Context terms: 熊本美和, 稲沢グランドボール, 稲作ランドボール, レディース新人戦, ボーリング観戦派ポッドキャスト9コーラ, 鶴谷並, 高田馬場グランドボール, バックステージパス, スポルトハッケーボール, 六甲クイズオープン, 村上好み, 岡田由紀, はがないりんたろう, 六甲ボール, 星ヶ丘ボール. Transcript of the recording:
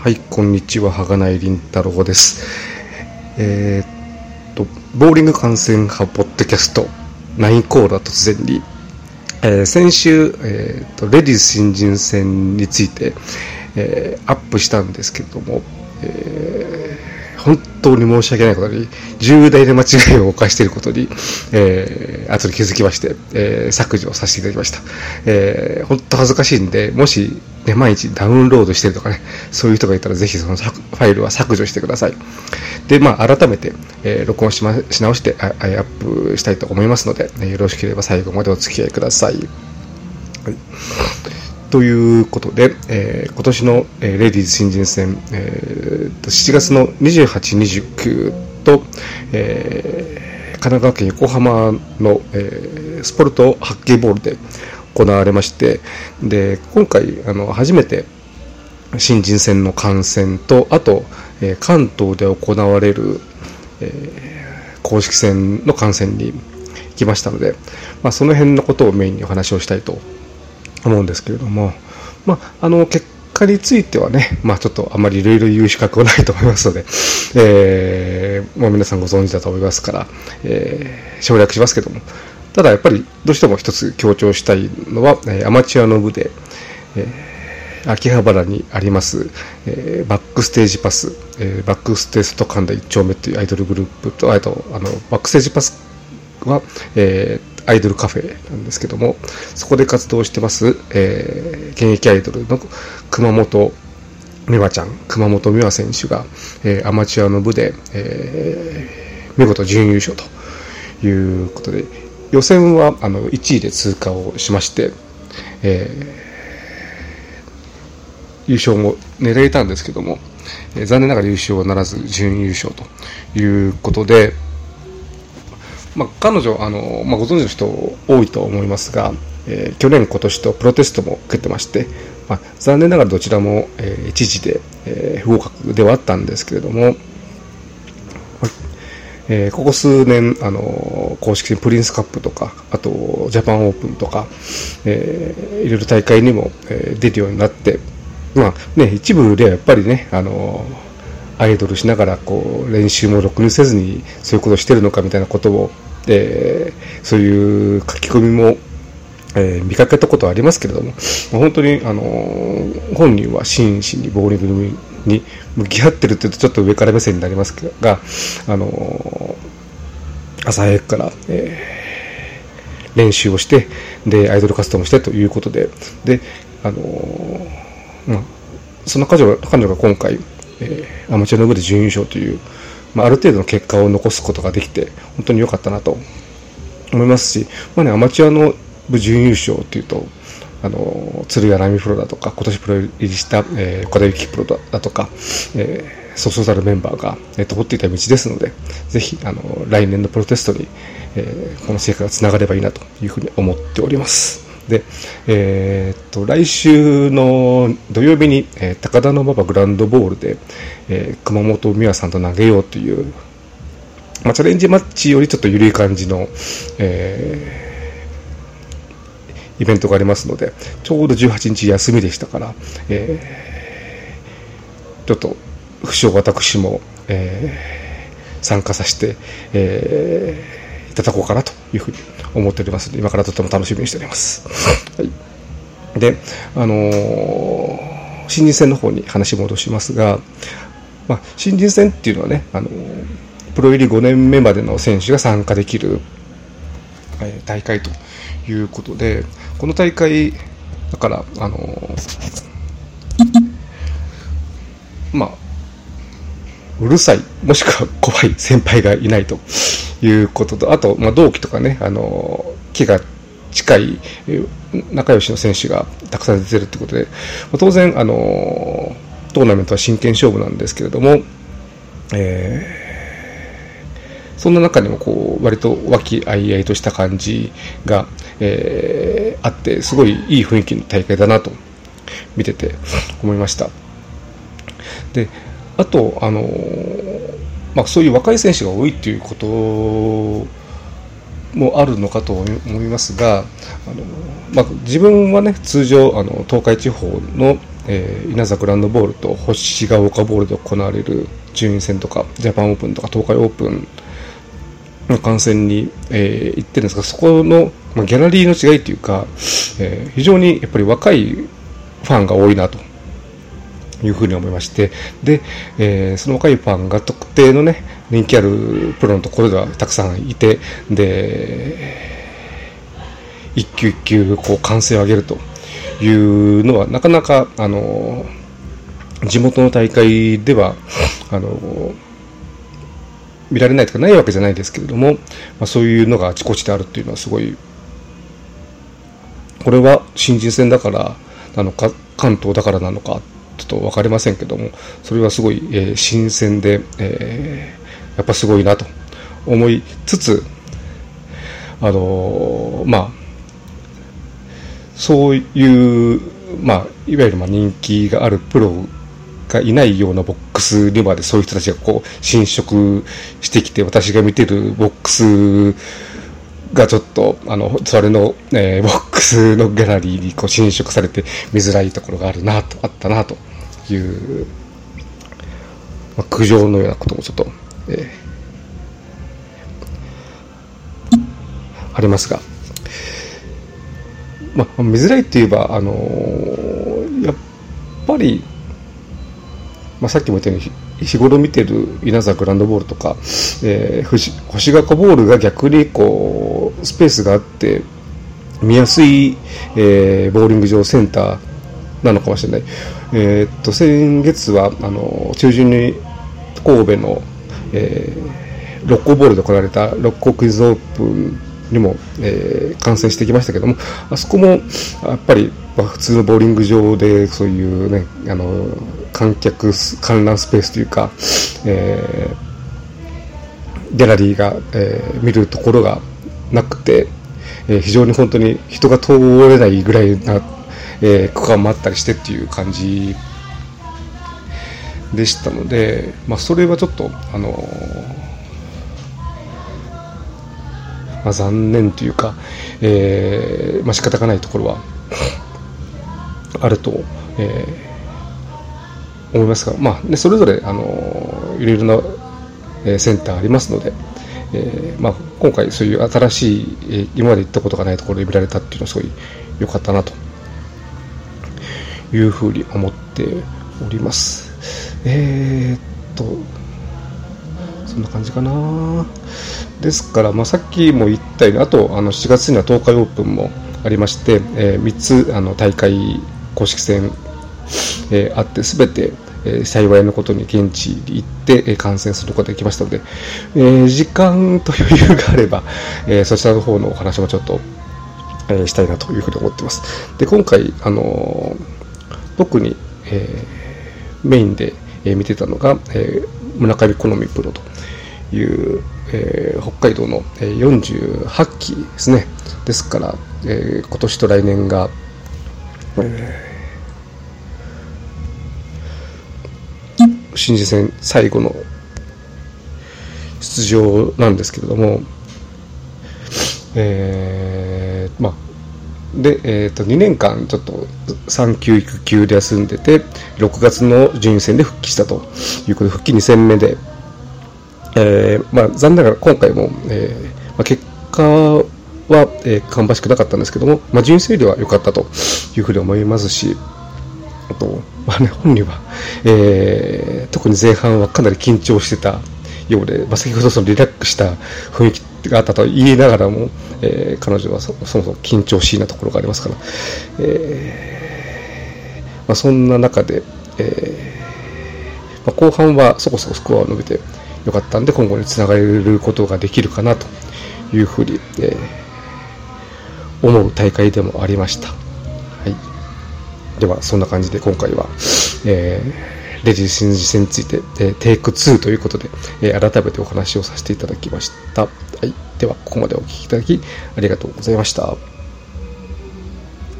はい、こんにちは、はがないりんたろうです。ボーリング観戦派ポッドキャスト9コーラ突然に、先週、レディース新人戦について、アップしたんですけども、本当に申し訳ないことに重大な間違いを犯していることに、後で気づきまして、削除させていただきました。本当恥ずかしいんで、もし、ね、毎日ダウンロードしてるとかね、そういう人がいたらぜひそのファイルは削除してください。で、改めて、録音し直してアップしたいと思いますので、ね、よろしければ最後までお付き合いください。はい、ということで、今年の、レディーズ新人戦、7月の28、29と、神奈川県横浜の、スポルトハッケーボールで行われまして、で今回初めて新人戦の観戦と、あと、関東で行われる、公式戦の観戦に行きましたので、その辺のことをメインにお話をしたいと思うんですけれども、結果についてはね、ちょっとあまりいろいろ言う資格はないと思いますので、もう皆さんご存知だと思いますから、省略しますけども、ただやっぱりどうしても一つ強調したいのは、アマチュアの部で、秋葉原にあります、バックステージパス、バックステージと神田1丁目というアイドルグループと、バックステージパスは、アイドルカフェなんですけども、そこで活動してます、現役アイドルの熊本美和ちゃん、熊本美和選手が、アマチュアの部で、見事準優勝ということで、予選は1位で通過をしまして、優勝も狙えたんですけども、残念ながら優勝はならず準優勝ということで、彼女ご存知の人多いと思いますが、去年今年とプロテストも受けてまして、残念ながらどちらも、一時で、不合格ではあったんですけれども、ここ数年公式プリンスカップとか、あとジャパンオープンとか、いろいろ大会にも、出るようになって、一部ではやっぱりね、アイドルしながらこう練習もろくにせずにそういうことをしてるのかみたいなことを、そういう書き込みも、見かけたことはありますけれども、本当に本人は真摯にボウリングに向き合ってるっていうとちょっと上から目線になりますが、朝早くから、練習をして、でアイドル活動もしてということで、その彼女が今回アマチュアの部で準優勝という、ある程度の結果を残すことができて本当に良かったなと思いますし、アマチュアの部準優勝というと、鶴谷並プロだとか、今年プロ入りした、岡田由紀プロだとか、そうそうたるメンバーが、通っていた道ですので、ぜひ来年のプロテストに、この成果がつながればいいなというふうに思っております。で、来週の土曜日に、高田馬場グランドボールで、熊本美和さんと投げようという、チャレンジマッチよりちょっと緩い感じの、イベントがありますので、ちょうど18日休みでしたから、ちょっと不詳私も、参加させて、いただこうかなというふうに思っておりますので、今からとても楽しみにしております。はい、で、新人戦の方に話戻しますが、新人戦っていうのはね、プロ入り5年目までの選手が参加できる、大会ということで、この大会だから、うるさい、もしくは怖い先輩がいないということと、あと、同期とかね、気が近い仲良しの選手がたくさん出てるってことで、当然トーナメントは真剣勝負なんですけれども、そんな中にもこう割と和気あいあいとした感じが、あって、すごいいい雰囲気の大会だなと見てて思いました。で、あと、そういう若い選手が多いということもあるのかと思いますが、自分はね、通常東海地方の、稲作ランドボールと星ヶ丘ボールで行われる順位戦とかジャパンオープンとか東海オープンの観戦に、行ってるんですが、そこの、ギャラリーの違いというか、非常にやっぱり若いファンが多いなというふうに思いまして、で、その若いファンが特定のね人気あるプロのところではたくさんいて、で一球一球こう歓声を上げるというのはなかなか地元の大会では見られないとかないわけじゃないですけれども、そういうのがあちこちであるというのはすごい、これは新人戦だからなのか関東だからなのかちょっと分かりませんけども、それはすごい、新鮮で、やっぱすごいなと思いつつ、そういう、いわゆる人気があるプロがいないようなボックスにまでそういう人たちがこう侵食してきて、私が見てるボックスがちょっとそれの、ボックスのギャラリーにこう侵食されて見づらいところがあったなという、苦情のようなこともちょっと、ありますが、見づらいといえばやっぱり、さっきも言ったように日頃見てる稲沢グランドボールとか、星ヶ丘ボールが逆にこうスペースがあって見やすい、ボーリング場センターなのかもしれない。先月は中旬に神戸の、六甲ボールで行われた六甲クイズオープンにも、観戦してきましたけども、あそこもやっぱり、普通のボーリング場でそういうね観覧スペースというか、ギャラリーが、見るところがなくて、非常に本当に人が通れないぐらいな、区間もあったりしてっていう感じでしたので、それはちょっと残念というか、仕方がないところはあると、思いますが、それぞれいろいろな、センターありますので、今回そういう新しい、今まで行ったことがないところで見られたっていうのはすごい良かったなというふうに思っております。そんな感じかな。ですから、さっきも言ったように、あと7月には東海オープンもありまして、3つ大会公式戦、あって、すべて、幸いのことに現地に行って、観戦することができましたので、時間と余裕があれば、そちらの方のお話もちょっと、したいなというふうに思っています。で、今回、特に、メインで、見てたのが、村上好みプロという、北海道の48期ですね。ですから、今年と来年が、新人戦最後の出場なんですけれども、2年間ちょっと3級育休で休んでて、6月の順位戦で復帰したということで、復帰2戦目で、残念ながら今回も、結果は、芳しくなかったんですけども、順位整理は良かったというふうに思いますし、あと、本人は、特に前半はかなり緊張してたようで、先ほどそのリラックスした雰囲気があったと言いながらも、彼女はそもそも緊張しいなところがありますから、そんな中で、後半はそこそこスコアを伸びてよかったんで、今後につながることができるかなというふうに、思う大会でもありました。では、そんな感じで今回は、レジ新人戦について、テイク2ということで、改めてお話をさせていただきました。では、ここまでお聞きいただきありがとうございました。